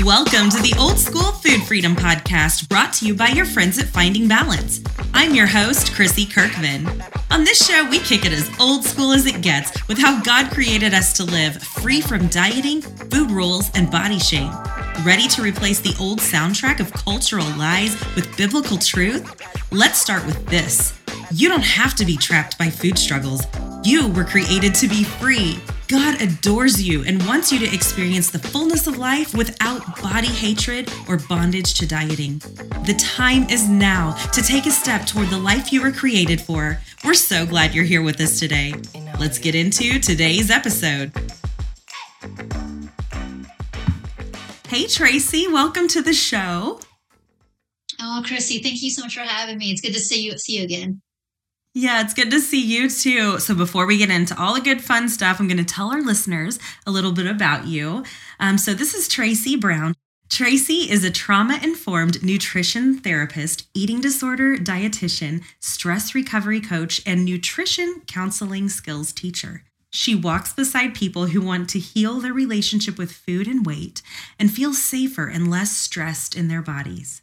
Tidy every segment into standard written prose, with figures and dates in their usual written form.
Welcome to the Old School Food Freedom Podcast, brought to you by your friends at Finding Balance. I'm your host, Chrissy Kirkman. On this show, we kick it as old school as it gets with how God created us to live, free from dieting, food rules, and body shame. Ready to replace the old soundtrack of cultural lies with biblical truth? Let's start with this. You don't have to be trapped by food struggles. You were created to be free. God adores you and wants you to experience the fullness of life without body hatred or bondage to dieting. The time is now to take a step toward the life you were created for. We're so glad you're here with us today. Let's get into today's episode. Hey, Tracy, welcome to the show. Oh, Chrissy, thank you so much for having me. It's good to see you again. Yeah, it's good to see you too. So before we get into all the good fun stuff, I'm going to tell our listeners a little bit about you. So this is Tracy Brown. Tracy is a trauma-informed nutrition therapist, eating disorder dietitian, stress recovery coach, and nutrition counseling skills teacher. She walks beside people who want to heal their relationship with food and weight and feel safer and less stressed in their bodies.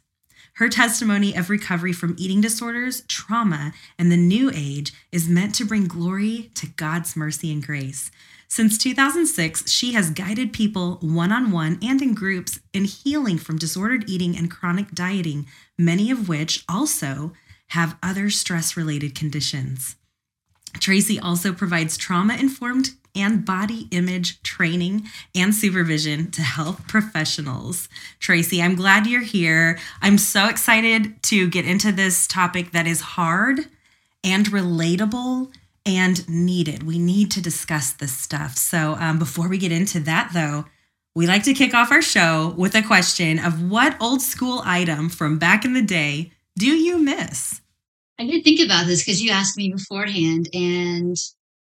Her testimony of recovery from eating disorders, trauma, and the new age is meant to bring glory to God's mercy and grace. Since 2006, she has guided people one-on-one and in groups in healing from disordered eating and chronic dieting, many of which also have other stress-related conditions. Tracy also provides trauma-informed and body image training and supervision to health professionals. Tracy, I'm glad you're here. I'm so excited to get into this topic that is hard and relatable and needed. We need to discuss this stuff. So before we get into that, though, we like to kick off our show with a question of what old school item from back in the day do you miss? I did think about this because you asked me beforehand, and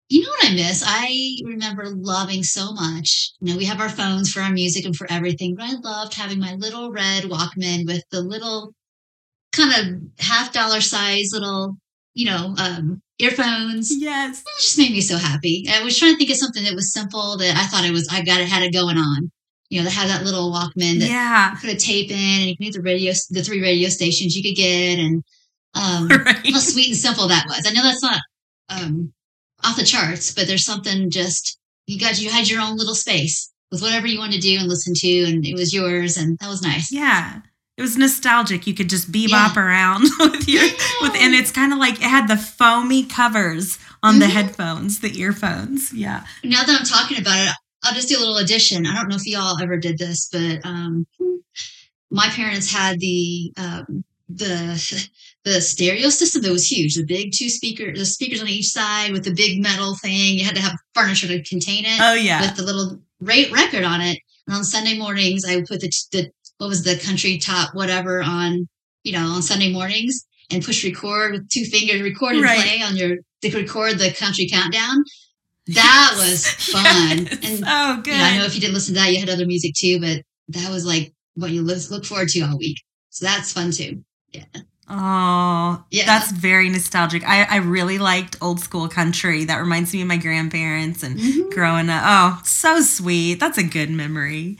you know what I miss? I remember loving so much. You know, we have our phones for our music and for everything, but I loved having my little red Walkman with the little kind of $50 size little, earphones. Yes. It just made me so happy. I was trying to think of something that was simple that I thought had it going on. You know, they have that little Walkman that you put a tape in, and you can get the three radio stations you could get, and how sweet and simple that was. I know that's not off the charts, but there's something just, you had your own little space with whatever you wanted to do and listen to, and it was yours, and that was nice. Yeah. It was nostalgic. You could just bebop around and it's kind of like it had the foamy covers on the headphones, the earphones. Yeah. Now that I'm talking about it, I'll just do a little addition. I don't know if y'all ever did this, but my parents had the stereo system that was huge, the big the speakers on each side with the big metal thing. You had to have furniture to contain it. Oh, yeah. With the little record on it. And on Sunday mornings, I would put the country top, whatever on Sunday mornings, and push record with two fingers, record and play record the country countdown. That was fun. Yes. And oh, good. I know if you didn't listen to that, you had other music too, but that was like what you look forward to all week. So that's fun too. Yeah. Oh, yeah. That's very nostalgic. I really liked old school country. That reminds me of my grandparents and growing up. Oh, so sweet. That's a good memory.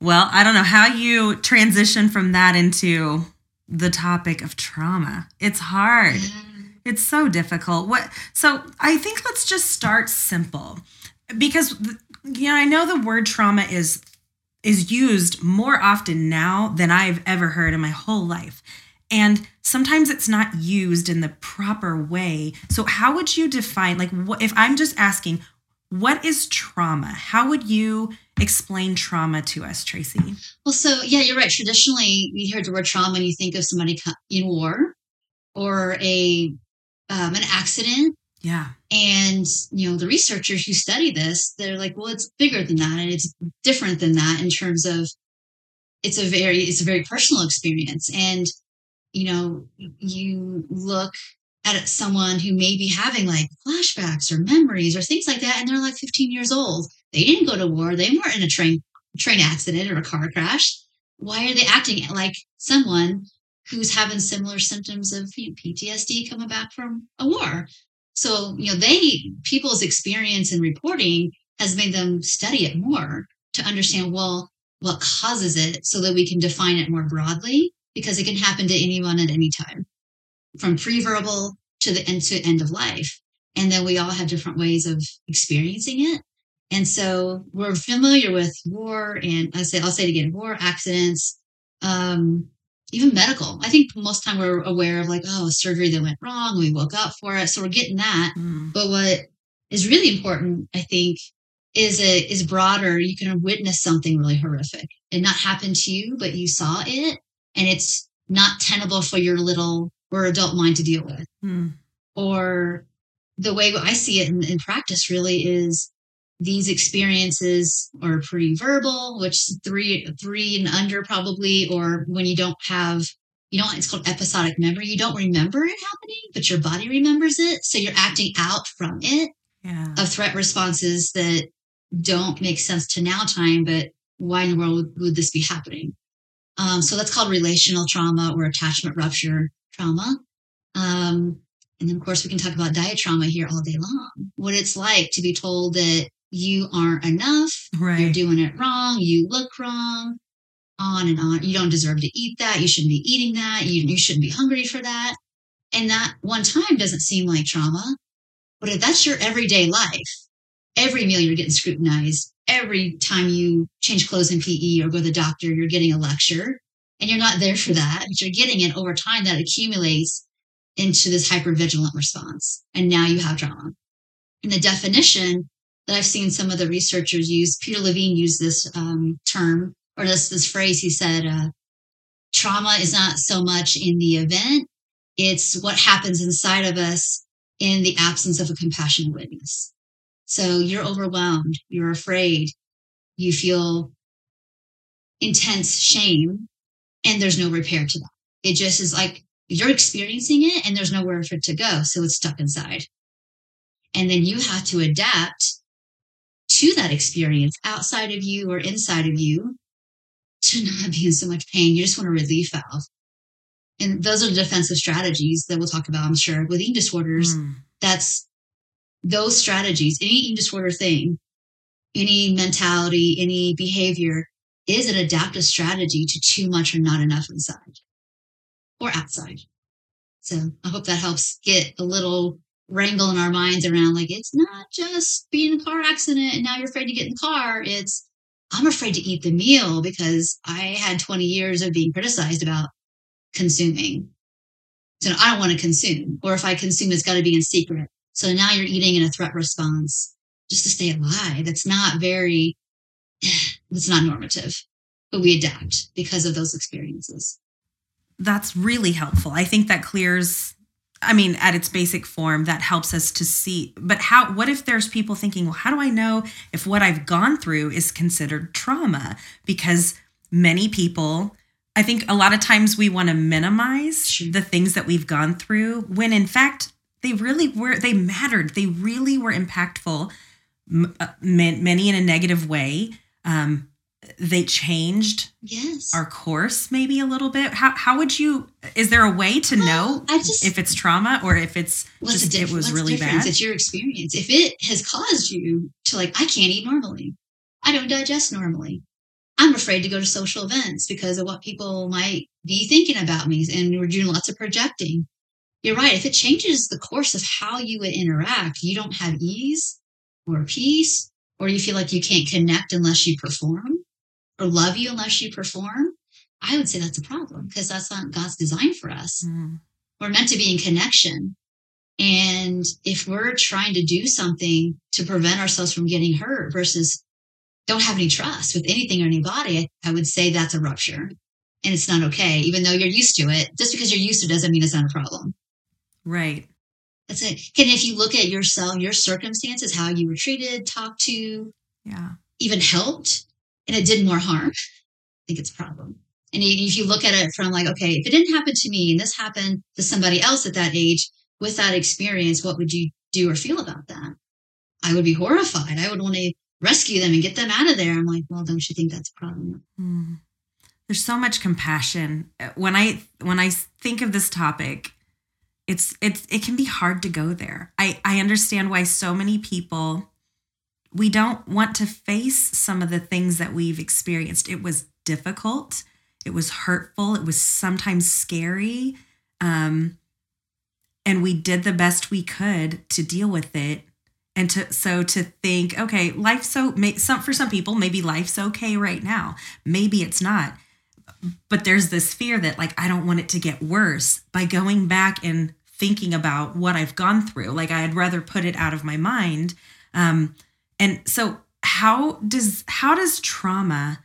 Well, I don't know how you transition from that into the topic of trauma. It's hard. Yeah. It's so difficult. So I think let's just start simple, because I know the word trauma is used more often now than I've ever heard in my whole life. And sometimes it's not used in the proper way. So how would you define, if I'm just asking, what is trauma? How would you explain trauma to us, Tracy? Well, so, yeah, you're right. Traditionally, you hear the word trauma and you think of somebody in war or an accident. Yeah. And, the researchers who study this, they're like, well, it's bigger than that. And it's different than that in terms of it's a very personal experience. And you look at someone who may be having like flashbacks or memories or things like that, and they're like 15 years old. They didn't go to war. They weren't in a train accident or a car crash. Why are they acting like someone who's having similar symptoms of PTSD coming back from a war? So, people's experience and reporting has made them study it more to understand, well, what causes it so that we can define it more broadly, because it can happen to anyone at any time, from pre-verbal to the end of life. And then we all have different ways of experiencing it. And so we're familiar with war, and I'll say it again, war, accidents, even medical. I think most time we're aware of, like, oh, surgery that went wrong, we woke up for it. So we're getting that. Mm. But what is really important, I think, is broader. You can witness something really horrific. It not happened to you, but you saw it, and it's not tenable for your little or adult mind to deal with. Mm. Or the way I see it in practice really is these experiences are pre-verbal, which three and under probably, or when it's called episodic memory. You don't remember it happening, but your body remembers it. So you're acting out from it, of threat responses that don't make sense to now time, but why in the world would this be happening? So that's called relational trauma or attachment rupture trauma. And then, of course, we can talk about diet trauma here all day long. What it's like to be told that you aren't enough, You're doing it wrong, you look wrong, on and on. You don't deserve to eat that. You shouldn't be eating that. You shouldn't be hungry for that. And that one time doesn't seem like trauma. But if that's your everyday life, every meal you're getting scrutinized, every time you change clothes in PE or go to the doctor, you're getting a lecture, and you're not there for that, but you're getting it over time, that accumulates into this hypervigilant response. And now you have trauma. And the definition that I've seen some of the researchers use, Peter Levine used this term, or this phrase. He said, trauma is not so much in the event, it's what happens inside of us in the absence of a compassionate witness. So you're overwhelmed, you're afraid, you feel intense shame, and there's no repair to that. It just is like, you're experiencing it and there's nowhere for it to go. So it's stuck inside. And then you have to adapt to that experience outside of you or inside of you to not be in so much pain. You just want a relief valve. And those are the defensive strategies that we'll talk about, I'm sure, with eating disorders. Mm. That's those strategies. Any eating disorder thing, any mentality, any behavior is an adaptive strategy to too much or not enough inside or outside. So I hope that helps get a little wrangle in our minds around, like, it's not just being in a car accident and now you're afraid to get in the car. It's, I'm afraid to eat the meal because I had 20 years of being criticized about consuming. So I don't want to consume. Or if I consume, it's got to be in secret. So now you're eating in a threat response just to stay alive. That's not normative, but we adapt because of those experiences. That's really helpful. I think that clears, at its basic form, that helps us to see. But what if there's people thinking, well, how do I know if what I've gone through is considered trauma? Because many people, I think a lot of times we want to minimize the things that we've gone through when in fact they really were, they mattered. They really were impactful, many in a negative way. They changed our course maybe a little bit. How would you, is there a way to know if it's trauma or if it's just, it was really bad? It's your experience. If it has caused you to, like, I can't eat normally. I don't digest normally. I'm afraid to go to social events because of what people might be thinking about me. And we're doing lots of projecting. You're right. If it changes the course of how you would interact, you don't have ease or peace, or you feel like you can't connect unless you perform, or love you unless you perform, I would say that's a problem, because that's not God's design for us. Mm. We're meant to be in connection. And if we're trying to do something to prevent ourselves from getting hurt versus don't have any trust with anything or anybody, I would say that's a rupture. And it's not okay, even though you're used to it. Just because you're used to it doesn't mean it's not a problem. Right. That's it. And if you look at yourself, your circumstances, how you were treated, talked to, even helped, and it did more harm, I think it's a problem. And if you look at it from, like, okay, if it didn't happen to me and this happened to somebody else at that age with that experience, what would you do or feel about that? I would be horrified. I would want to rescue them and get them out of there. I'm like, well, don't you think that's a problem? Mm. There's so much compassion. When I think of this topic, it can be hard to go there. I understand why so many people We don't want to face some of the things that we've experienced. It was difficult. It was hurtful. It was sometimes scary. And we did the best we could to deal with it. And to think, okay, for some people, maybe life's okay right now. Maybe it's not. But there's this fear that I don't want it to get worse by going back and thinking about what I've gone through. I'd rather put it out of my mind. And so how does trauma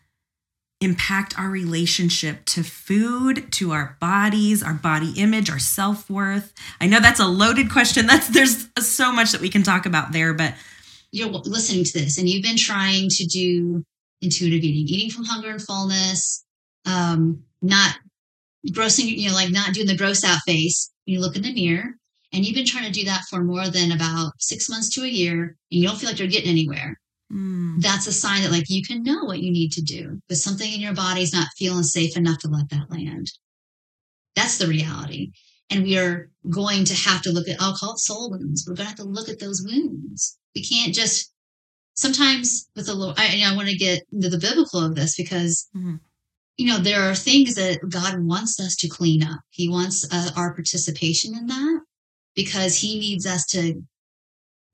impact our relationship to food, to our bodies, our body image, our self-worth? I know that's a loaded question. There's so much that we can talk about there, but you're listening to this and you've been trying to do intuitive eating from hunger and fullness, not grossing, not doing the gross out face. You look in the mirror and you've been trying to do that for more than about 6 months to a year and you don't feel like you're getting anywhere. That's a sign that you can know what you need to do, but something in your body's not feeling safe enough to let that land. That's the reality. And we are going to have to look at, I'll call it soul wounds. We're going to have to look at those wounds. We can't just, sometimes with the Lord, I want to get into the biblical of this because, there are things that God wants us to clean up. He wants our participation in that because he needs us to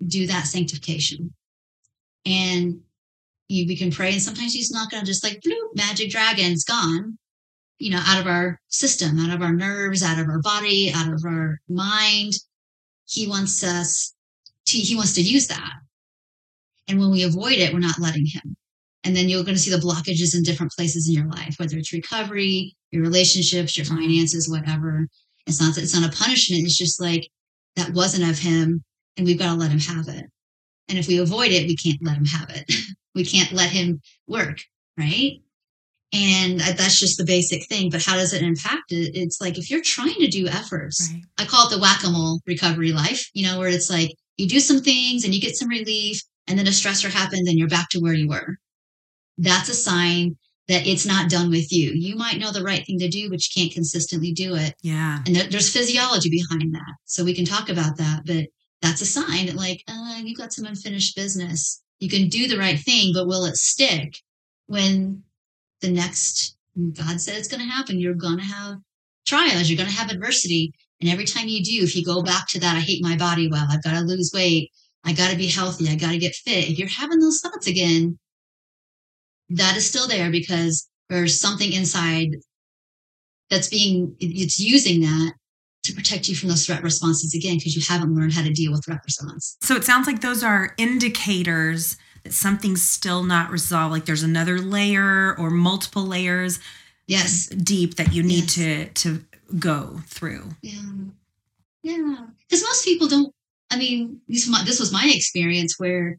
do that sanctification. And we can pray, and sometimes he's not going to just bloop, magic dragon's gone, out of our system, out of our nerves, out of our body, out of our mind. He wants to use that. And when we avoid it, we're not letting him. And then you're going to see the blockages in different places in your life, whether it's recovery, your relationships, your finances, whatever. It's not a punishment. It's just that wasn't of him and we've got to let him have it. And if we avoid it, we can't let him have it. We can't let him work, right? And that's just the basic thing. But how does it impact it? It's if you're trying to do efforts, right. I call it the whack-a-mole recovery life, where it's you do some things and you get some relief and then a stressor happens and you're back to where you were. That's a sign that it's not done with you. You might know the right thing to do, but you can't consistently do it. Yeah. And there's physiology behind that. So we can talk about that, but that's a sign that you've got some unfinished business. You can do the right thing, but will it stick when the next God said it's going to happen? You're going to have trials. You're going to have adversity. And every time you do, if you go back to that, I hate my body. Well, I've got to lose weight. I got to be healthy. I got to get fit. If you're having those thoughts again, that is still there because there's something inside that's it's using that to protect you from those threat responses again, because you haven't learned how to deal with threat response. So it sounds like those are indicators that something's still not resolved. There's another layer or multiple layers, yes, deep that you need, yes, to go through. Yeah. Because most people don't. This was my experience where,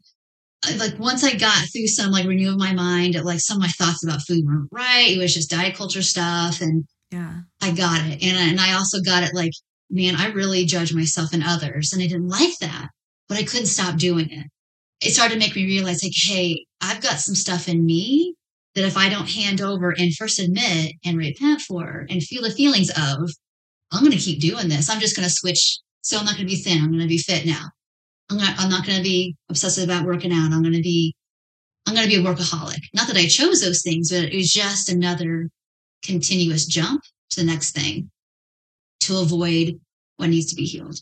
once I got through some renewing my mind, some of my thoughts about food weren't right. It was just diet culture stuff and. Yeah, I got it. And I also got it man, I really judge myself and others. And I didn't like that, but I couldn't stop doing it. It started to make me realize hey, I've got some stuff in me that if I don't hand over and first admit and repent for and feel the feelings of, I'm going to keep doing this. I'm just going to switch. So I'm not going to be thin. I'm going to be fit now. I'm not going to be obsessive about working out. I'm going to be a workaholic. Not that I chose those things, but it was just another continuous jump to the next thing to avoid what needs to be healed.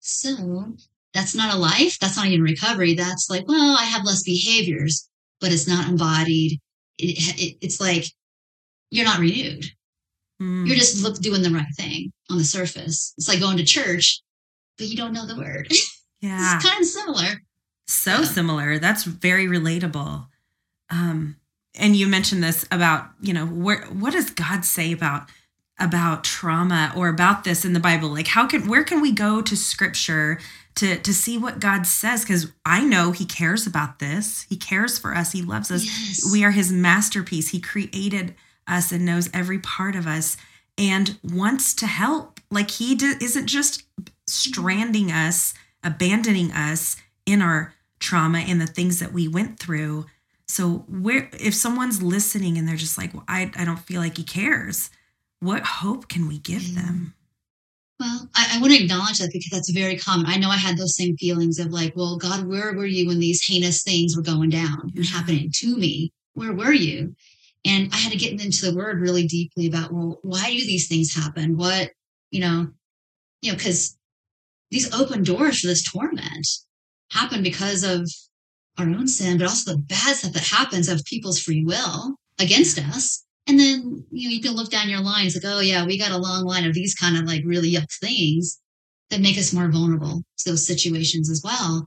So that's not a life. That's not even recovery. That's I have less behaviors, but it's not embodied. It's you're not renewed. You're just doing the right thing on the surface. It's like going to church, but you don't know the word. Yeah. It's kind of similar. So similar. That's very relatable. And you mentioned this about, what does God say about trauma or about this in the Bible? Where can we go to scripture to see what God says? Because I know he cares about this. He cares for us. He loves us. Yes. We are his masterpiece. He created us and knows every part of us and wants to help. He isn't just stranding us, abandoning us in our trauma and the things that we went through. So if someone's listening and they're just I don't feel like he cares, what hope can we give them? Well, I want to acknowledge that because that's very common. I know I had those same feelings of like, well, God, where were you when these heinous things were going down and happening to me? Where were you? And I had to get into the word really deeply about, well, why do these things happen? What, you know, because these open doors for this torment happen because of our own sin, but also the bad stuff that happens of people's free will against us. And then, you can look down your line. It's like, oh yeah, we got a long line of these kind of like really yuck things that make us more vulnerable to those situations as well.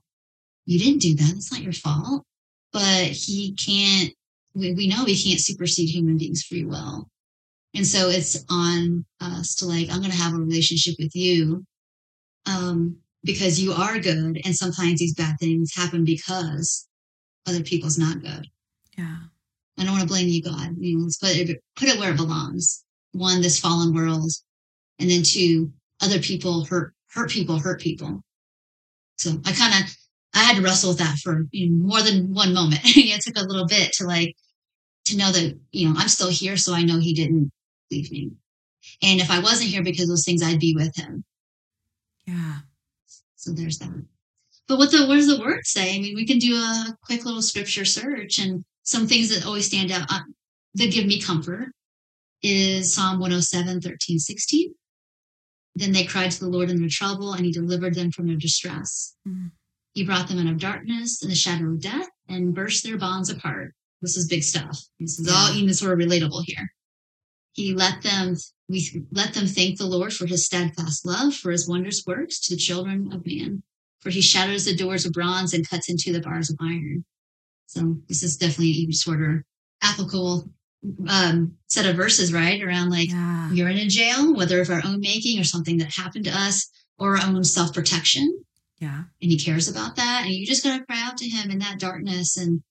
You didn't do that. It's not your fault, but we know we can't supersede human beings' free will. And so it's on us to like, I'm going to have a relationship with you because you are good. And sometimes these bad things happen because other people's not good. Yeah. I don't want to blame you, God. Let's put it where it belongs. One, this fallen world. And then two, other people hurt people. So I had to wrestle with that for more than one moment. It took a little bit to know that, I'm still here. So I know he didn't leave me. And if I wasn't here because of those things, I'd be with him. Yeah. So there's that. But what does the word say? We can do a quick little scripture search, and some things that always stand out that give me comfort is Psalm 107, 13, 16. Then they cried to the Lord in their trouble, and he delivered them from their distress. Mm. He brought them out of darkness and the shadow of death and burst their bonds apart. This is big stuff. This is all sort of relatable here. We let them thank the Lord for his steadfast love, for his wondrous works to the children of man. For he shatters the doors of bronze and cuts into the bars of iron. So this is definitely an even shorter, applicable set of verses, right? Around you're in a jail, whether of our own making or something that happened to us or our own self-protection. Yeah. And he cares about that. And you just got to cry out to him in that darkness. And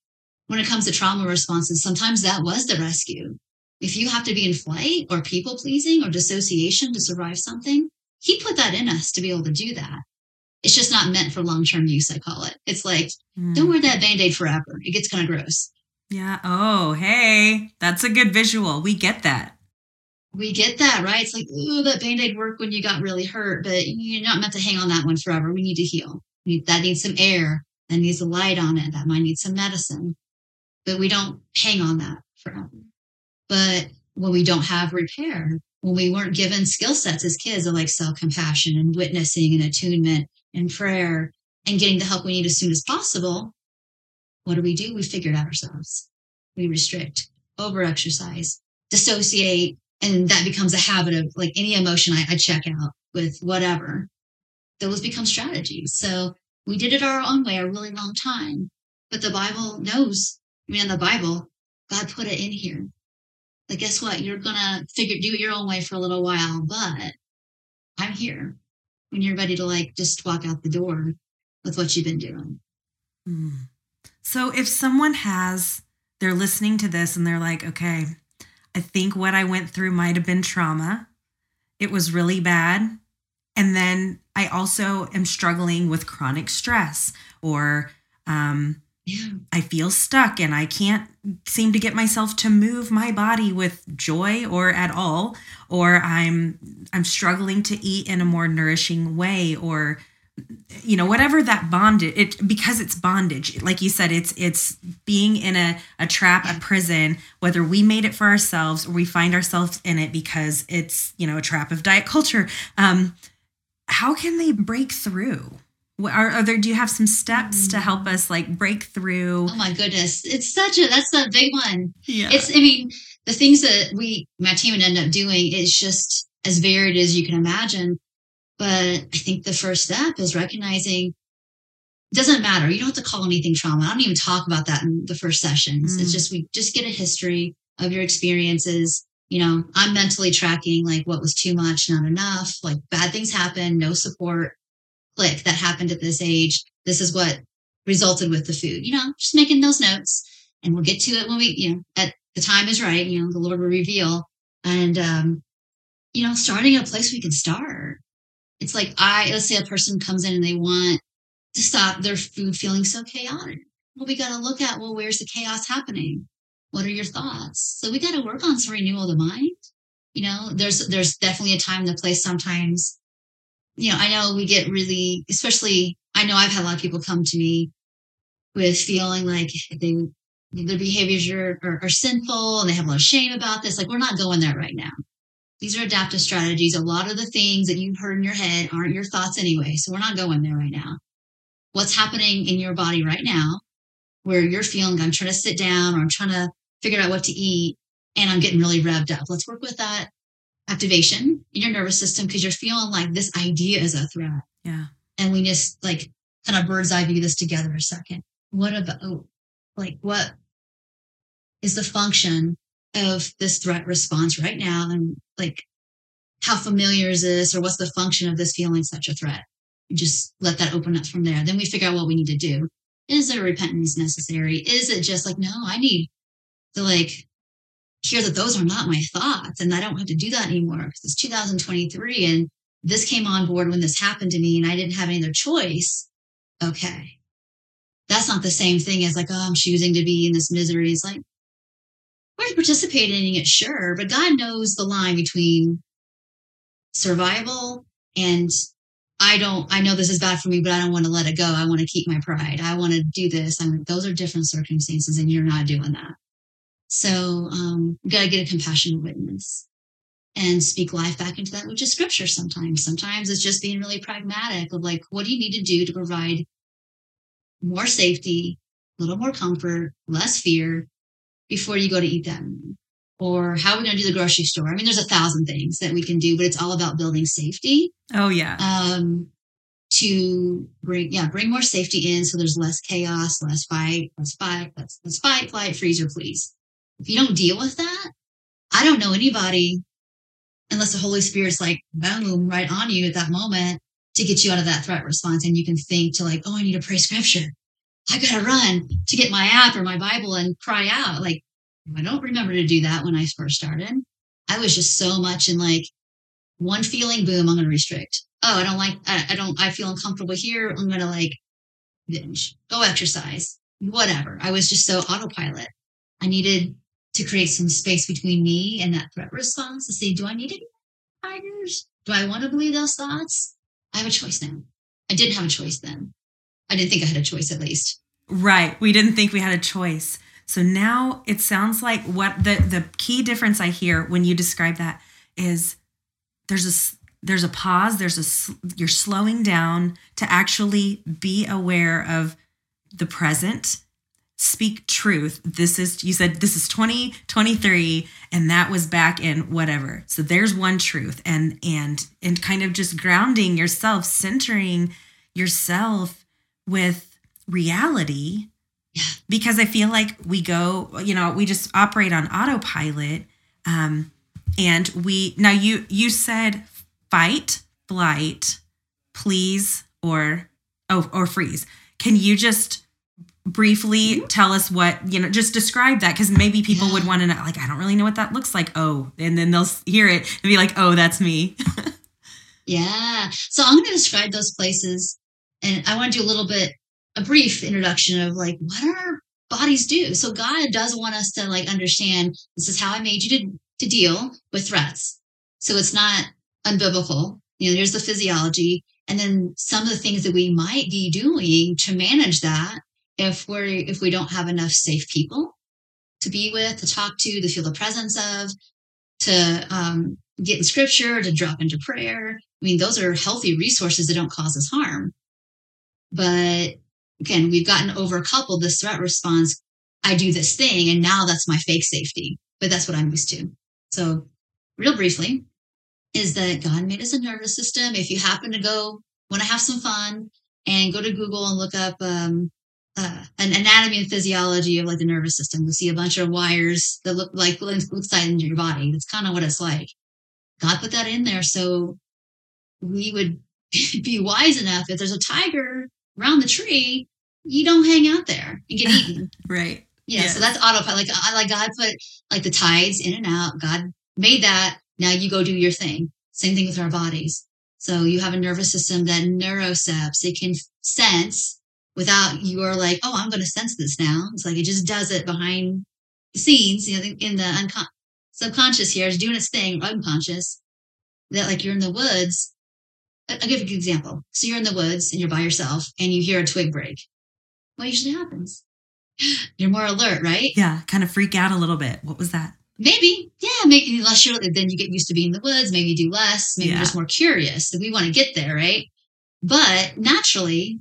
when it comes to trauma responses, sometimes that was the rescue. If you have to be in flight or people pleasing or dissociation to survive something, he put that in us to be able to do that. It's just not meant for long-term use, I call it. It's like, don't wear that Band-Aid forever. It gets kind of gross. Yeah. Oh, hey, that's a good visual. We get that. Right? It's like, ooh, that Band-Aid worked when you got really hurt, but you're not meant to hang on that one forever. We need to heal. That needs some air. That needs a light on it. That might need some medicine. But we don't hang on that forever. But when we don't have repair, when we weren't given skill sets as kids of like self-compassion and witnessing and attunement, and prayer and getting the help we need as soon as possible, what do? We figure it out ourselves. We restrict, overexercise, dissociate, and that becomes a habit of like any emotion I check out with whatever. Those become strategies. So we did it our own way a really long time, but the Bible knows. In the Bible, God put it in here. Like, guess what? You're gonna do it your own way for a little while, but I'm here. When you're ready to just walk out the door with what you've been doing. Mm. So if someone they're listening to this and they're like, okay, I think what I went through might've been trauma. It was really bad. And then I also am struggling with chronic stress or I feel stuck and I can't seem to get myself to move my body with joy or at all, or I'm struggling to eat in a more nourishing way, or whatever that bondage, because it's bondage. Like you said, it's being in a trap, a prison, whether we made it for ourselves or we find ourselves in it because it's, a trap of diet culture. How can they break through? Do you have some steps to help us break through? Oh my goodness. That's a big one. Yeah. The things that my team would end up doing is just as varied as you can imagine. But I think the first step is recognizing it doesn't matter. You don't have to call anything trauma. I don't even talk about that in the first sessions. It's just, we just get a history of your experiences. I'm mentally tracking what was too much, not enough, bad things happen, no support. Click that happened at this age. This is what resulted with the food. Just making those notes, and we'll get to it when we, at the time is right. The Lord will reveal, and starting at a place we can start. It's let's say a person comes in and they want to stop their food feeling so chaotic. Well, we got to look at where's the chaos happening? What are your thoughts? So we got to work on some renewal of the mind. There's definitely a time and a place sometimes you know, I know we get really, especially, I know I've had a lot of people come to me with feeling like their behaviors are sinful and they have a lot of shame about this. Like, we're not going there right now. These are adaptive strategies. A lot of the things that you've heard in your head aren't your thoughts anyway. So we're not going there right now. What's happening in your body right now where you're feeling, I'm trying to sit down or I'm trying to figure out what to eat and I'm getting really revved up. Let's work with that activation in your nervous system because you're feeling like this idea is a threat. Yeah. And we just like kind of bird's eye view this together a second. What about, like, what is the function of this threat response right now? And like, how familiar is this? Or what's the function of this feeling such a threat? And just let that open up from there. Then we figure out what we need to do. Is there repentance necessary? Is it just like, no, I need to like hear that those are not my thoughts and I don't have to do that anymore because it's 2023 and this came on board when this happened to me and I didn't have any other choice. Okay. That's not the same thing as like, oh, I'm choosing to be in this misery. It's like, we're participating in it, sure, but God knows the line between survival and I know this is bad for me, but I don't want to let it go. I want to keep my pride. I want to do this. I mean, those are different circumstances and you're not doing that. So you got to get a compassionate witness and speak life back into that, which is scripture sometimes. Sometimes it's just being really pragmatic of like, what do you need to do to provide more safety, a little more comfort, less fear before you go to eat that meal? Or how are we going to do the grocery store? I mean, there's 1,000 things that we can do, but it's all about building safety. Oh, yeah. To bring more safety in so there's less chaos, less fight, let's fight, flight, freeze, or please. If you don't deal with that, I don't know anybody, unless the Holy Spirit's like, boom, right on you at that moment to get you out of that threat response. And you can think to like, oh, I need to pray scripture. I got to run to get my app or my Bible and cry out. Like, I don't remember to do that when I first started. I was just so much in like one feeling, boom, I'm going to restrict. Oh, I feel uncomfortable here. I'm going to like binge, go exercise, whatever. I was just so autopilot. I needed to create some space between me and that threat response to see, do I need to be tigers? Do I want to believe those thoughts? I have a choice now. I didn't have a choice then. I didn't think I had a choice at least. Right. We didn't think we had a choice. So now it sounds like what the key difference I hear when you describe that is there's a pause, you're slowing down to actually be aware of the present, speak truth. You said this is 2023 and that was back in whatever. So there's one truth and kind of just grounding yourself, centering yourself with reality. Because I feel like we go, you know, we just operate on autopilot. Now you said fight, flight, please, or freeze. Can you just briefly tell us what, you know, just describe that? Because maybe people would want to know, like, I don't really know what that looks like. Oh, and then they'll hear it and be like, oh, that's me. Yeah. So I'm going to describe those places. And I want to do a brief introduction of like, what our bodies do. So God does want us to like understand this is how I made you to deal with threats. So it's not unbiblical. You know, there's the physiology and then some of the things that we might be doing to manage that if we don't have enough safe people to be with, to talk to feel the presence of, to get in scripture, to drop into prayer. I mean, those are healthy resources that don't cause us harm. But again, we've gotten overcoupled this threat response. I do this thing, and now that's my fake safety, but that's what I'm used to. So real briefly is that God made us a nervous system. If you happen to want to have some fun and go to Google and look up an anatomy and physiology of like the nervous system, you'll see a bunch of wires that look like inside into your body. That's kind of what it's like. God put that in there so we would be wise enough. If there's a tiger around the tree, you don't hang out there and get eaten. Right. Yeah. So that's autopilot. Like, God put like the tides in and out. God made that. Now you go do your thing. Same thing with our bodies. So you have a nervous system that neurocepts. It can sense without you are like, oh, I'm going to sense this now. It's like, it just does it behind the scenes, you know, in the subconscious here is doing its thing, unconscious, that like you're in the woods I'll give you an example. So you're in the woods and you're by yourself and you hear a twig break. What usually happens? You're more alert, right? Yeah. Kind of freak out a little bit. What was that? Maybe. Yeah. Maybe unless then you get used to being in the woods. Maybe you do less. Maybe you're just more curious. We want to get there, right? But naturally,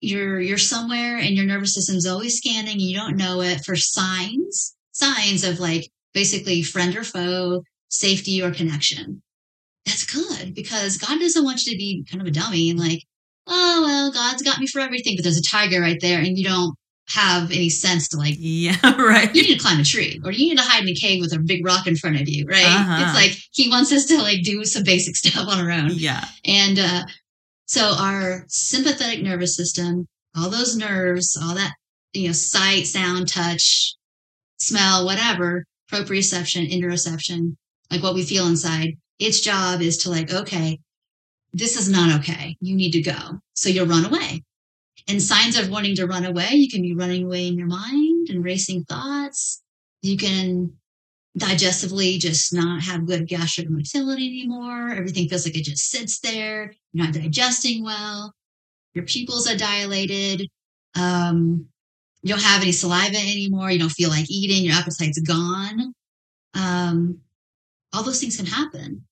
you're somewhere and your nervous system's always scanning and you don't know it for signs of like basically friend or foe, safety or connection. That's good because God doesn't want you to be kind of a dummy and like, oh, well, God's got me for everything, but there's a tiger right there and you don't have any sense to like, you need to climb a tree or you need to hide in a cave with a big rock in front of you, right? Uh-huh. It's like he wants us to like do some basic stuff on our own. Yeah. And so our sympathetic nervous system, all those nerves, all that, sight, sound, touch, smell, whatever, proprioception, interoception, like what we feel inside, its job is to like, okay, this is not okay. You need to go. So you'll run away. And signs of wanting to run away, you can be running away in your mind and racing thoughts. You can digestively just not have good gastric motility anymore. Everything feels like it just sits there. You're not digesting well. Your pupils are dilated. You don't have any saliva anymore. You don't feel like eating. Your appetite's gone. All those things can happen.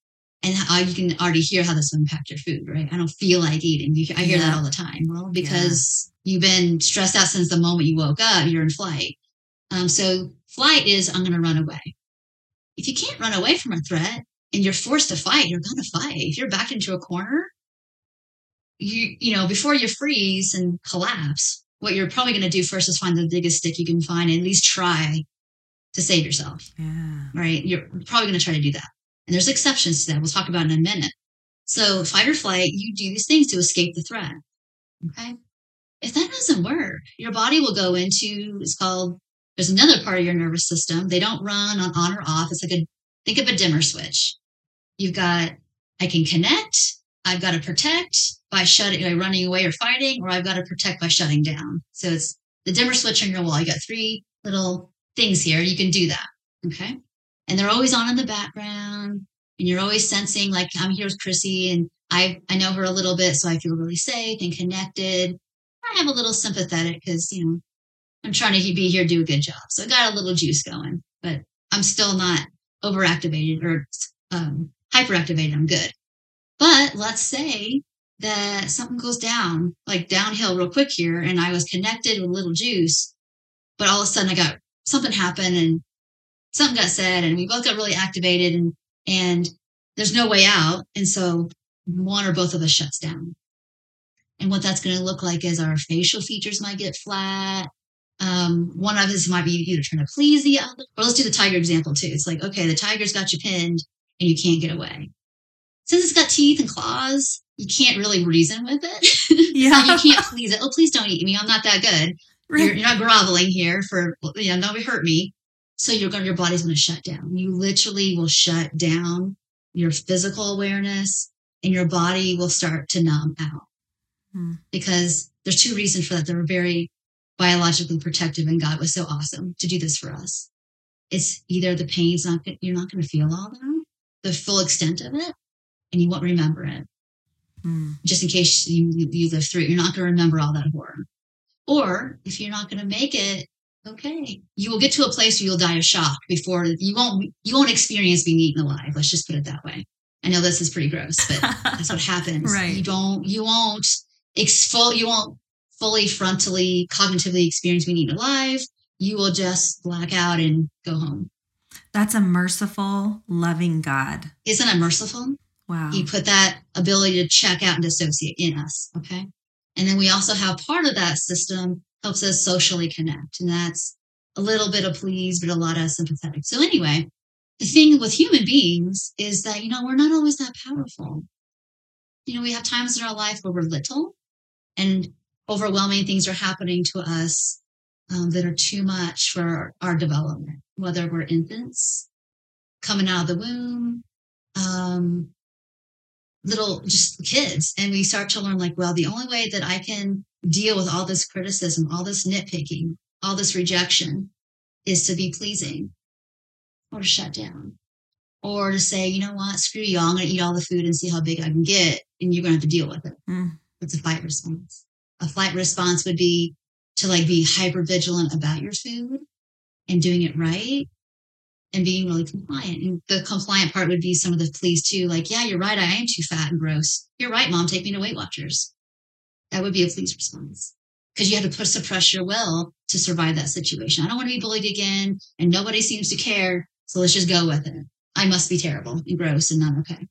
And you can already hear how this will impact your food, right? I don't feel like eating. I hear that all the time. Well, because you've been stressed out since the moment you woke up, you're in flight. So flight is, I'm going to run away. If you can't run away from a threat and you're forced to fight, you're going to fight. If you're backed into a corner, you before you freeze and collapse, what you're probably going to do first is find the biggest stick you can find and at least try to save yourself, right? You're probably going to try to do that. And there's exceptions to that. We'll talk about in a minute. So fight or flight, you do these things to escape the threat. Okay. If that doesn't work, your body will go into, there's another part of your nervous system. They don't run on or off. It's like think of a dimmer switch. You've got, I can connect. I've got to protect by running away or fighting, or I've got to protect by shutting down. So it's the dimmer switch on your wall. You got three little things here. You can do that. Okay. And they're always on in the background and you're always sensing like, I'm here with Chrissy and I know her a little bit. So I feel really safe and connected. I have a little sympathetic because, I'm trying to be here, do a good job. So I got a little juice going, but I'm still not overactivated or hyperactivated. I'm good. But let's say that something goes down, like downhill real quick here. And I was connected with a little juice, but all of a sudden I got something happened and something got said and we both got really activated and there's no way out. And so one or both of us shuts down. And what that's going to look like is our facial features might get flat. One of us might be either trying to please the other, or let's do the tiger example too. It's like, okay, the tiger's got you pinned and you can't get away. Since it's got teeth and claws, you can't really reason with it. Yeah. So you can't please it. Oh, please don't eat me. I'm not that good. Right. You're not groveling here for, nobody hurt me. So your body's going to shut down. You literally will shut down your physical awareness and your body will start to numb out because there's two reasons for that. They're very biologically protective and God was so awesome to do this for us. It's either the pain's you're not going to feel all that, the full extent of it, and you won't remember it. Just in case you live through it, you're not going to remember all that horror. Or if you're not going to make it, okay, you will get to a place where you'll die of shock before you won't experience being eaten alive. Let's just put it that way. I know this is pretty gross, but that's what happens. Right. You won't fully frontally, cognitively experience being eaten alive. You will just black out and go home. That's a merciful, loving God. Isn't it merciful? Wow. He put that ability to check out and dissociate in us. Okay. And then we also have part of that system helps us socially connect. And that's a little bit of please, but a lot of sympathetic. So anyway, the thing with human beings is that, we're not always that powerful. We have times in our life where we're little and overwhelming things are happening to us that are too much for our development, whether we're infants, coming out of the womb, little just kids. And we start to learn like, well, the only way that I can deal with all this criticism, all this nitpicking, all this rejection is to be pleasing or to shut down or to say, you know what, screw you, I'm going to eat all the food and see how big I can get and you're going to have to deal with it. It's a fight response. A fight response would be to like be hyper vigilant about your food and doing it right and being really compliant. And the compliant part would be some of the pleas too, like, yeah, you're right. I am too fat and gross. You're right, Mom. Take me to Weight Watchers. That would be a pleas response because you have to suppress your will to survive that situation. I don't want to be bullied again and nobody seems to care. So let's just go with it. I must be terrible and gross and not okay.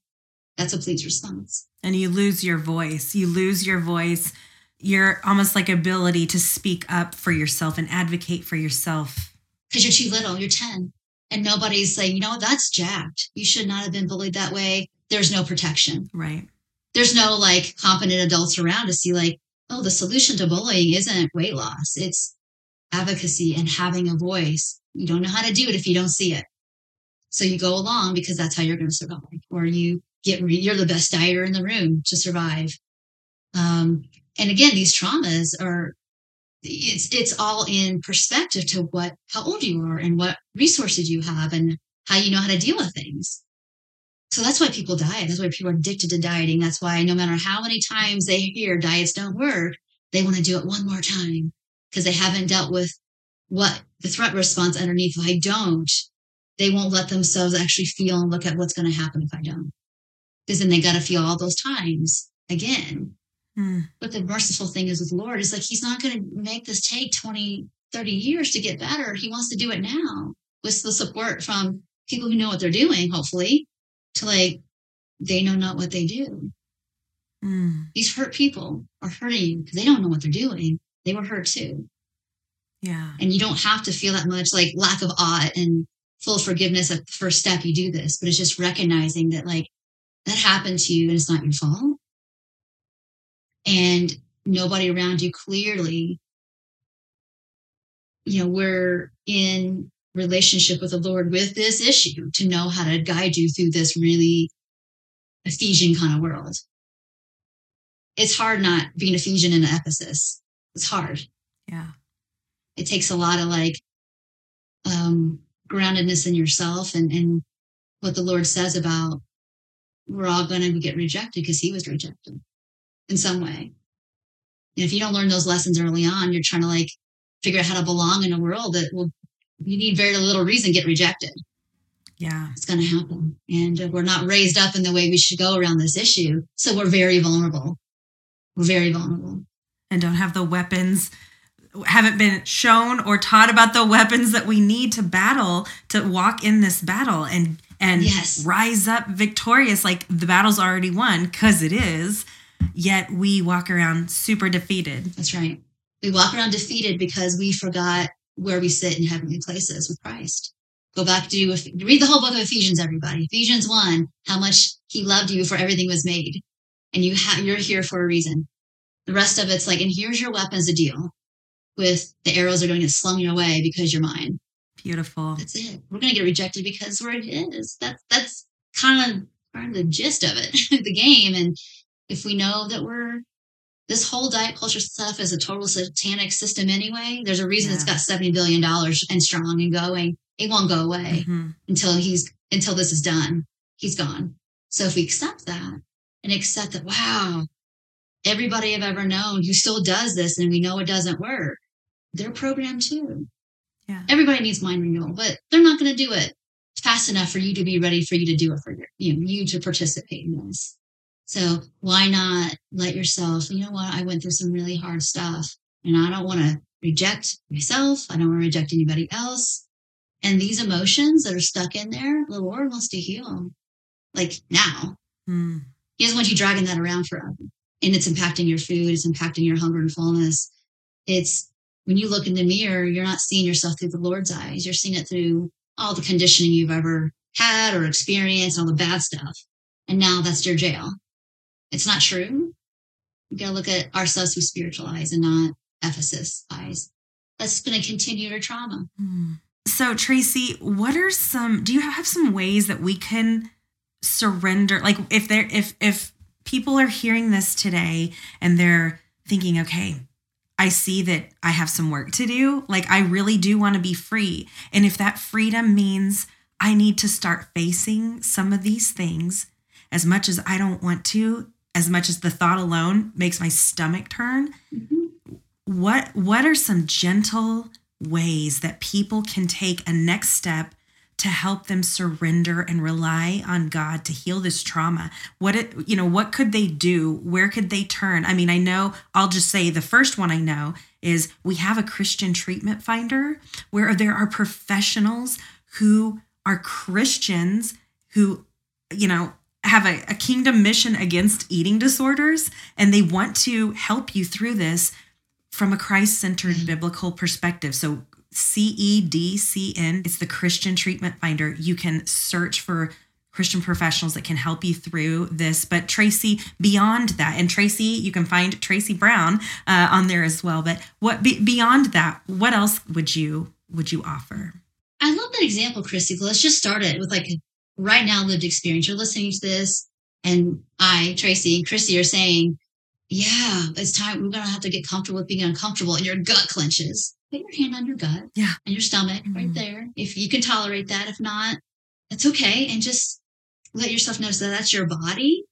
That's a pleas response. And you lose your voice. You lose your voice. Your almost like ability to speak up for yourself and advocate for yourself. Because you're too little. You're 10. And nobody's saying, you know what? That's jacked. You should not have been bullied that way. There's no protection. Right. There's no like competent adults around to see like, oh, the solution to bullying isn't weight loss. It's advocacy and having a voice. You don't know how to do it if you don't see it. So you go along because that's how you're going to survive. Or you you're the best dieter in the room to survive. And again, these traumas are, it's all in perspective to how old you are and what resources you have and how you know how to deal with things. So that's why people diet. That's why people are addicted to dieting. That's why no matter how many times they hear diets don't work, they want to do it one more time because they haven't dealt with what the threat response underneath. If I don't, they won't let themselves actually feel and look at what's going to happen if I don't. Because then they got to feel all those times again. But the merciful thing is with Lord, it's like, he's not going to make this take 20, 30 years to get better. He wants to do it now with the support from people who know what they're doing, hopefully, to like, they know not what they do. These hurt people are hurting because they don't know what they're doing. They were hurt too. Yeah. And you don't have to feel that much like lack of awe and full forgiveness at the first step you do this, but it's just recognizing that like that happened to you and it's not your fault. And nobody around you clearly, you know, we're in relationship with the Lord with this issue to know how to guide you through this really Ephesian kind of world. It's hard not being Ephesian in Ephesus. It's hard. Yeah. It takes a lot of like groundedness in yourself and what the Lord says about we're all going to get rejected because he was rejected in some way. And if you don't learn those lessons early on, you're trying to like figure out how to belong in a world that will, you need very little reason to get rejected. Yeah. It's going to happen. And we're not raised up in the way we should go around this issue. So we're very vulnerable. We're very vulnerable. And don't have the weapons, haven't been shown or taught about the weapons that we need to battle, to walk in this battle and yes, rise up victorious. Like the battle's already won because it is. Yet we walk around super defeated. That's right. We walk around defeated because we forgot where we sit in heavenly places with Christ. Go back to, read the whole book of Ephesians, everybody. Ephesians 1, how much he loved you before everything was made. And you're here for a reason. The rest of it's like, and here's your weapons to deal with. The arrows are going to slung your way because you're mine. Beautiful. That's it. We're going to get rejected because we're his. That's kind of the gist of it, the game. And if we know that this whole diet culture stuff is a total satanic system anyway, there's a reason it's got $70 billion and strong and going. It won't go away until this is done. He's gone. So if we accept that and accept that, wow, everybody I've ever known who still does this and we know it doesn't work, they're programmed too. Yeah. Everybody needs mind renewal, but they're not going to do it fast enough for you to be ready for you to do it, for you to participate in this. So why not let yourself, you know what, I went through some really hard stuff and I don't want to reject myself. I don't want to reject anybody else. And these emotions that are stuck in there, the Lord wants to heal them, like now. He doesn't want you dragging that around forever. And it's impacting your food. It's impacting your hunger and fullness. It's when you look in the mirror, you're not seeing yourself through the Lord's eyes. You're seeing it through all the conditioning you've ever had or experienced, all the bad stuff. And now that's your jail. It's not true. We got to look at ourselves through spiritual eyes and not Ephesus eyes. That's going to continue your trauma. So Tracy, do you have some ways that we can surrender? Like if people are hearing this today and they're thinking, okay, I see that I have some work to do. Like I really do want to be free. And if that freedom means I need to start facing some of these things, as much as I don't want to, as much as the thought alone makes my stomach turn. Mm-hmm. What are some gentle ways that people can take a next step to help them surrender and rely on God to heal this trauma? What could they do? Where could they turn? I mean, I know, I'll just say the first one I know is we have a Christian treatment finder where there are professionals who are Christians who, have a kingdom mission against eating disorders, and they want to help you through this from a Christ-centered biblical perspective. So CEDCN, it's the Christian Treatment Finder. You can search for Christian professionals that can help you through this. But Tracy, beyond that, and Tracy, you can find Tracy Brown on there as well. But beyond that, what else would you offer? I love that example, Chrissy. Let's just start it with right now lived experience. You're listening to this, and I, Tracy, and Chrissy are saying, yeah, it's time. We're going to have to get comfortable with being uncomfortable. And your gut clenches. Put your hand on your gut and your stomach right there. If you can tolerate that, if not, it's okay. And just let yourself notice that that's your body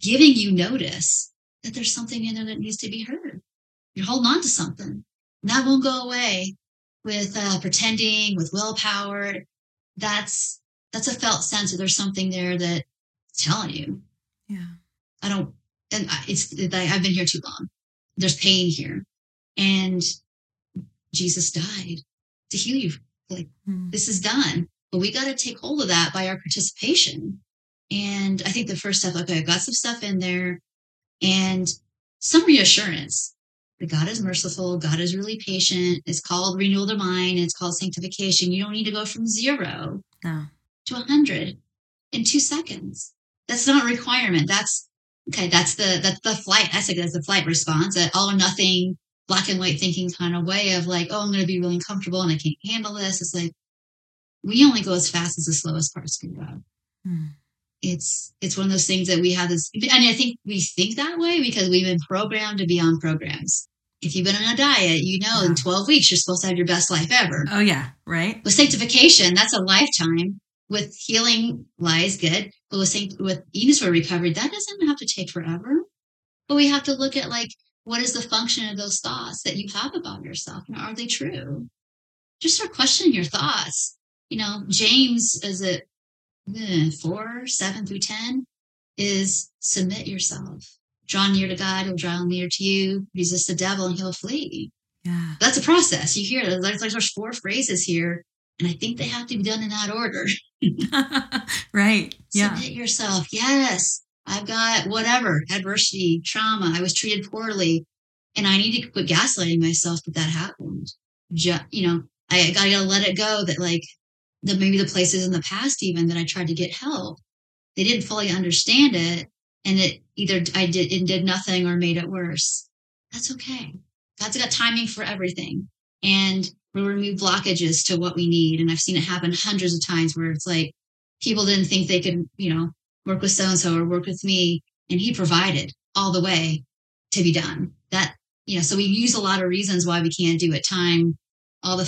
giving you notice that there's something in there that needs to be heard. You're holding on to something. And that won't go away with pretending, with willpower. That's a felt sense that there's something there that's telling you. Yeah. I've been here too long. There's pain here. And Jesus died to heal you. This is done. But we got to take hold of that by our participation. And I think the first step, I've got some stuff in there and some reassurance that God is merciful. God is really patient. It's called renewal of mind. It's called sanctification. You don't need to go from 0 to 100 in 2 seconds. That's not a requirement. That's the flight response, that all or nothing, black and white thinking kind of way of I'm going to be really uncomfortable and I can't handle this. It's we only go as fast as the slowest parts can go. It's one of those things that we have this, and I think we think that way because we've been programmed to be on programs. If you've been on a diet, in 12 weeks, you're supposed to have your best life ever. Oh yeah. Right. With sanctification, that's a lifetime. With healing lies good, but with eating for recovery, that doesn't have to take forever. But we have to look at what is the function of those thoughts that you have about yourself, and are they true? Just start questioning your thoughts. James 4:7-10 is submit yourself, draw near to God, He'll draw near to you. Resist the devil, and he'll flee. Yeah, that's a process. You hear there's 4 phrases here. And I think they have to be done in that order. Right. Yeah. Submit yourself. Yes, I've got whatever, adversity, trauma. I was treated poorly. And I need to quit gaslighting myself that happened. I got to let it go that that maybe the places in the past even that I tried to get help, they didn't fully understand it. And it either did nothing or made it worse. That's okay. God's got timing for everything. And we'll remove blockages to what we need. And I've seen it happen hundreds of times where it's people didn't think they could, work with so-and-so or work with me. And He provided all the way to be done. So we use a lot of reasons why we can't do it. Time, all the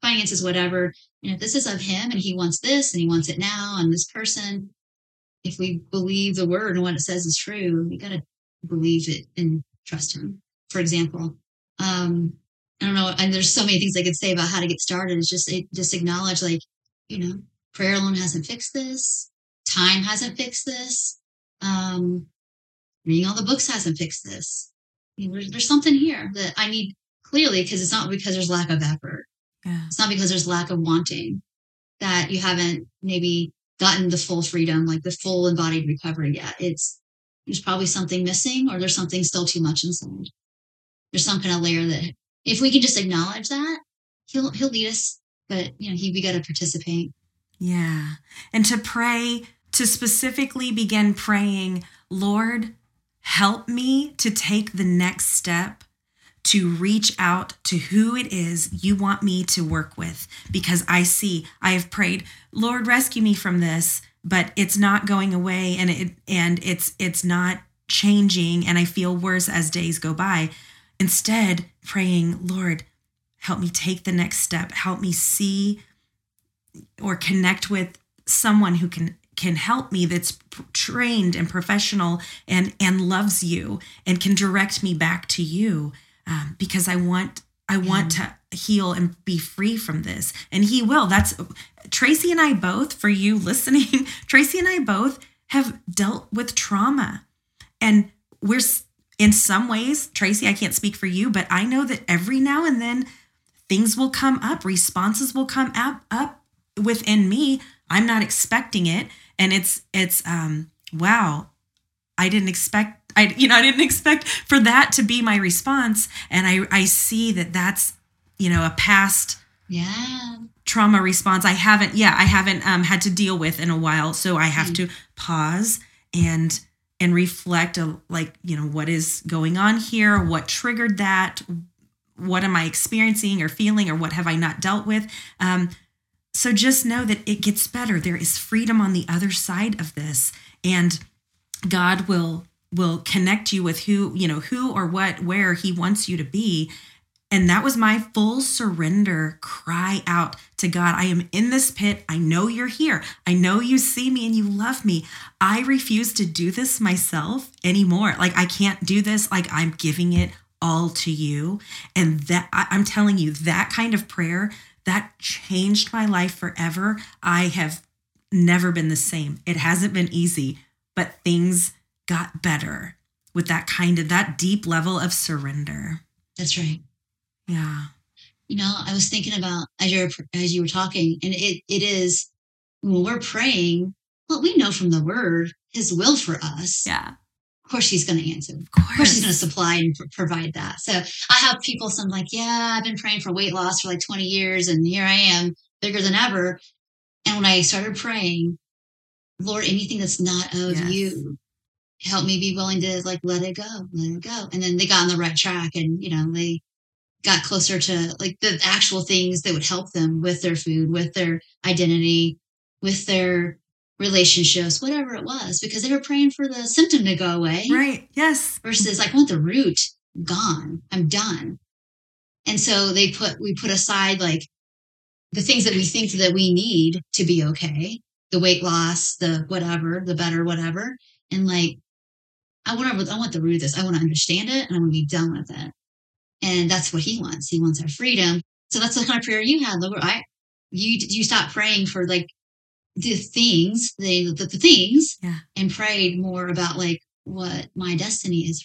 finances, whatever. And if this is of Him and He wants this and He wants it now and this person, if we believe the word and what it says is true, we got to believe it and trust Him. For example, I don't know. And there's so many things I could say about how to get started. It's just acknowledge, prayer alone hasn't fixed this. Time hasn't fixed this. Reading all the books hasn't fixed this. There's something here that I need clearly, because it's not because there's lack of effort. Yeah. It's not because there's lack of wanting that you haven't maybe gotten the full freedom, the full embodied recovery yet. There's probably something missing, or there's something still too much inside. There's some kind of layer that, if we can just acknowledge that, he'll lead us, but we got to participate. Yeah. And to specifically begin praying, Lord, help me to take the next step to reach out to who it is you want me to work with, because I have prayed, Lord, rescue me from this, but it's not going away and it's not changing. And I feel worse as days go by. Instead, praying, Lord, help me take the next step. Help me see or connect with someone who can can help me, that's trained and professional and loves you and can direct me back to you, because I want to heal and be free from this. And he will. That's Tracy and I both, for you listening, Tracy and I both have dealt with trauma. And we're, in some ways, Tracy, I can't speak for you, but I know that every now and then things will come up, responses will come up within me. I'm not expecting it. And it's wow, I didn't expect for that to be my response. And I see that's, a past trauma response I haven't had to deal with in a while. So I have to pause and reflect, what is going on here? What triggered that? What am I experiencing or feeling, or what have I not dealt with? So just know that it gets better. There is freedom on the other side of this, and God will connect you with who or what, where he wants you to be. And that was my full surrender cry out to God. I am in this pit. I know you're here. I know you see me and you love me. I refuse to do this myself anymore. I can't do this. I'm giving it all to you. And that, I'm telling you, that kind of prayer, that changed my life forever. I have never been the same. It hasn't been easy, but things got better with that deep level of surrender. That's right. Yeah. I was thinking about as you were talking, and it is, when we're praying, what we know from the word, his will for us. Yeah. Of course he's going to answer. Of course he's going to supply and provide that. So I have people, some I've been praying for weight loss for 20 years, and here I am, bigger than ever. And when I started praying, Lord, anything that's not of you, help me be willing to let it go. And then they got on the right track, and they got closer to the actual things that would help them with their food, with their identity, with their relationships, whatever it was, because they were praying for the symptom to go away. Right. Yes. Versus I want the root gone. I'm done. And so we put aside the things that we think that we need to be okay, the weight loss, the whatever, the better, whatever. And I want the root of this. I want to understand it, and I want to be done with it. And that's what he wants. He wants our freedom. So that's the kind of prayer you had, Lord. You stopped praying for the things, the things, and prayed more about what my destiny is.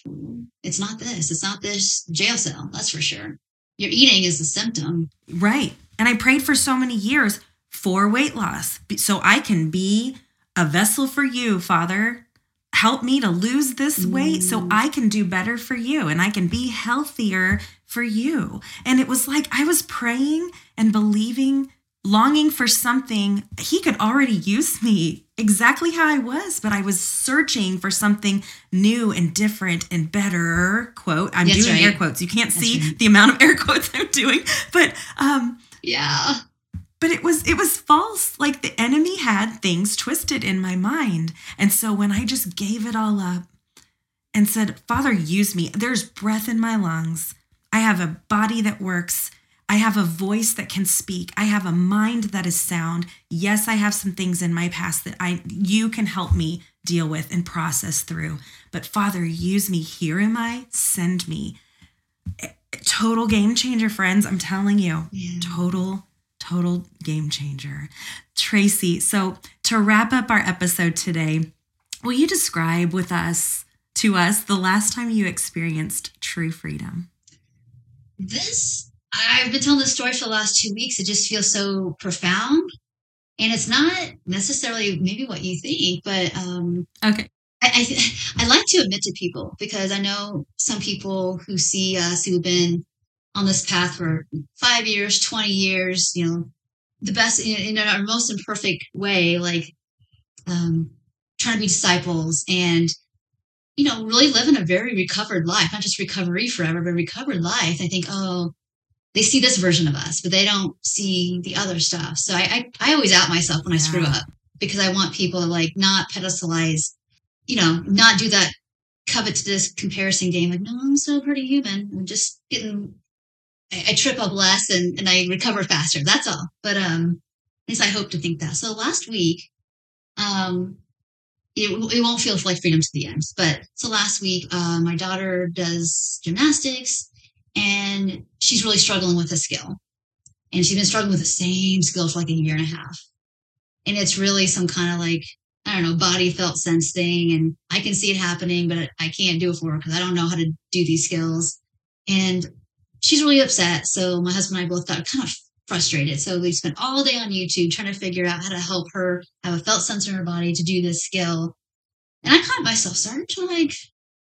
It's not this. It's not this jail cell. That's for sure. Your eating is the symptom, right? And I prayed for so many years for weight loss, so I can be a vessel for you, Father. Help me to lose this weight so I can do better for you, and I can be healthier for you. And it was I was praying and believing, longing for something. He could already use me exactly how I was, but I was searching for something new and different and better, quote. I'm doing air quotes. You can't see the amount of air quotes I'm doing, but But it was false. The enemy had things twisted in my mind. And so when I just gave it all up and said, Father, use me. There's breath in my lungs. I have a body that works. I have a voice that can speak. I have a mind that is sound. Yes, I have some things in my past that you can help me deal with and process through. But Father, use me. Here am I. Send me. Total game changer, friends. I'm telling you. Yeah. Total game changer. Tracy, so to wrap up our episode today, will you describe to us the last time you experienced true freedom? I've been telling this story for the last 2 weeks. It just feels so profound. And it's not necessarily maybe what you think, but okay. I like to admit to people, because I know some people who see us who've been on this path for 5 years, 20 years, the best in our most imperfect way, trying to be disciples and, really living a very recovered life, not just recovery forever, but recovered life. I think, they see this version of us, but they don't see the other stuff. So I always out myself when I screw up, because I want people to not pedestalize, not do that covet to this comparison game. No, I'm so pretty human. I'm just getting, I trip up less and I recover faster. That's all. But at least I hope to think that. So last week It won't feel like freedom to the end. But so last week, my daughter does gymnastics and she's really struggling with a skill. And she's been struggling with the same skill for like a year and a half. And it's really some kind of like, I don't know, body felt sense thing. And I can see it happening, but I can't do it for her because I don't know how to do these skills. And she's really upset. So my husband and I both got kind of frustrated. So we spent all day on YouTube trying to figure out how to help her have a felt sense in her body to do this skill. And I caught myself starting to like,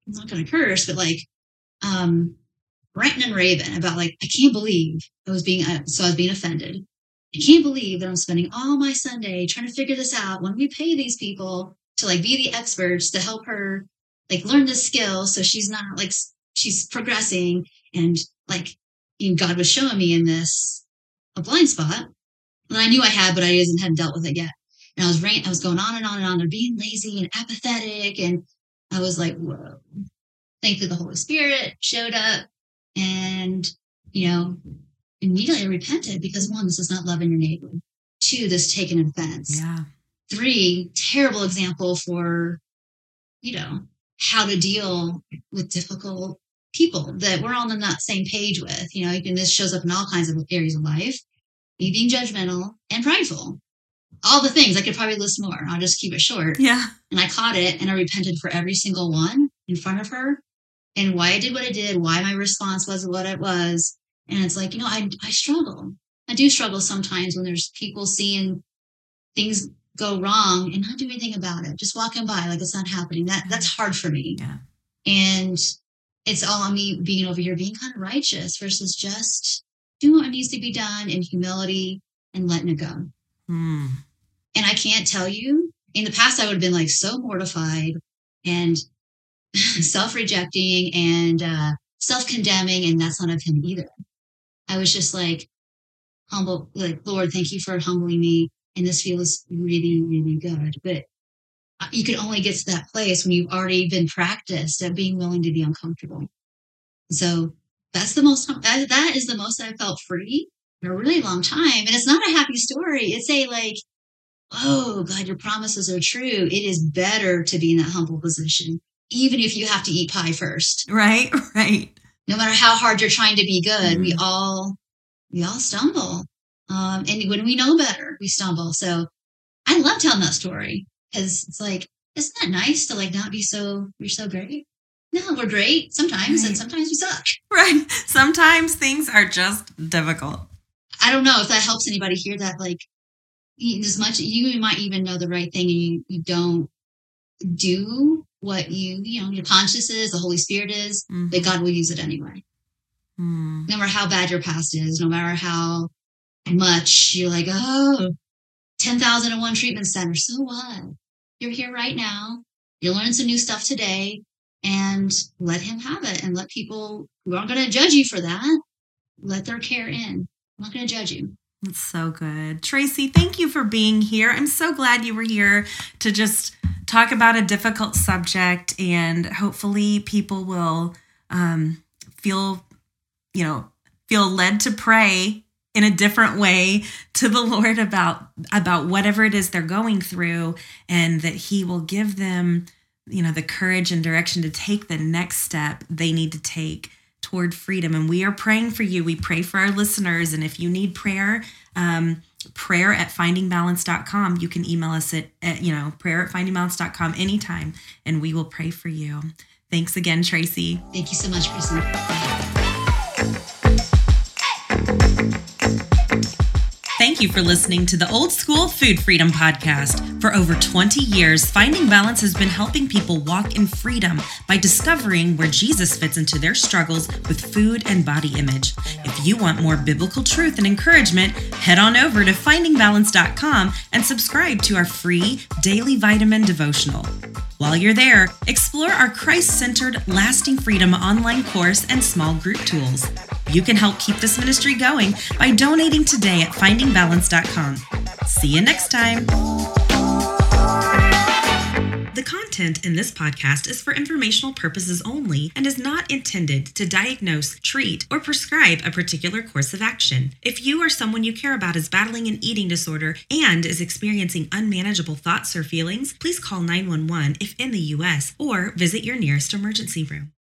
I'm not going to curse, but like, ranting and raving about like, I can't believe I was being, so I was being offended. I can't believe that I'm spending all my Sunday trying to figure this out when we pay these people to like be the experts to help her like learn this skill. So she's not like, she's progressing. And like, you know, God was showing me in this a blind spot. And I knew I had, but I hadn't dealt with it yet. And I was going on and on and on. They're being lazy and apathetic. And I was like, whoa. Thankfully, the Holy Spirit showed up and, you know, immediately I repented because 1, this is not loving your neighbor. 2, this taking offense. Yeah. 3, terrible example for, you know, how to deal with difficult people that we're all on that same page with. You know, and this shows up in all kinds of areas of life. Me being judgmental and prideful. All the things. I could probably list more. I'll just keep it short. Yeah. And I caught it and I repented for every single one in front of her and why I did what I did, why my response was what it was. And it's like, you know, I struggle. I do struggle sometimes when there's people seeing things go wrong and not doing anything about it. Just walking by like it's not happening. That's hard for me. Yeah. And it's all on me being over here, being kind of righteous versus just doing what needs to be done in humility and letting it go. Mm. And I can't tell you, in the past, I would have been like so mortified and self-rejecting and self-condemning. And that's not of him either. I was just like, humble, like, Lord, thank you for humbling me. And this feels really, really good. But you can only get to that place when you've already been practiced at being willing to be uncomfortable. So that's the most, that is the most I felt free in a really long time. And it's not a happy story. It's a like, oh God, your promises are true. It is better to be in that humble position, even if you have to eat pie first. Right, right. No matter how hard you're trying to be good, mm-hmm. we all stumble. And when we know better, we stumble. So I love telling that story because it's like, isn't that nice to like not be so, you're so great? No, we're great sometimes, right. And sometimes we suck. Right. Sometimes things are just difficult. I don't know if that helps anybody hear that. Like, as much, you might even know the right thing and you don't do what you know, your conscience is, the Holy Spirit is, mm-hmm. but God will use it anyway. Mm-hmm. No matter how bad your past is, no matter how much you're like, oh, 10,001 treatment center. So what? You're here right now. You're learning some new stuff today and let him have it and let people who aren't going to judge you for that, let their care in. I'm not going to judge you. That's so good. Tracy, thank you for being here. I'm so glad you were here to just talk about a difficult subject, and hopefully people will feel led to pray in a different way to the Lord about whatever it is they're going through, and that he will give them, you know, the courage and direction to take the next step they need to take toward freedom. And we are praying for you. We pray for our listeners. And if you need prayer, prayer at findingbalance.com. You can email us at prayer at findingbalance.com anytime, and we will pray for you. Thanks again, Tracy. Thank you so much, Chrissy. Thank you for listening to the Old School Food Freedom Podcast. For over 20 years, Finding Balance has been helping people walk in freedom by discovering where Jesus fits into their struggles with food and body image. If you want more biblical truth and encouragement, head on over to findingbalance.com and subscribe to our free daily vitamin devotional. While you're there, explore our Christ-centered Lasting Freedom online course and small group tools. You can help keep this ministry going by donating today at findingbalance.com. See you next time. The content content in this podcast is for informational purposes only and is not intended to diagnose, treat, or prescribe a particular course of action. If you or someone you care about is battling an eating disorder and is experiencing unmanageable thoughts or feelings, please call 911 if in the U.S. or visit your nearest emergency room.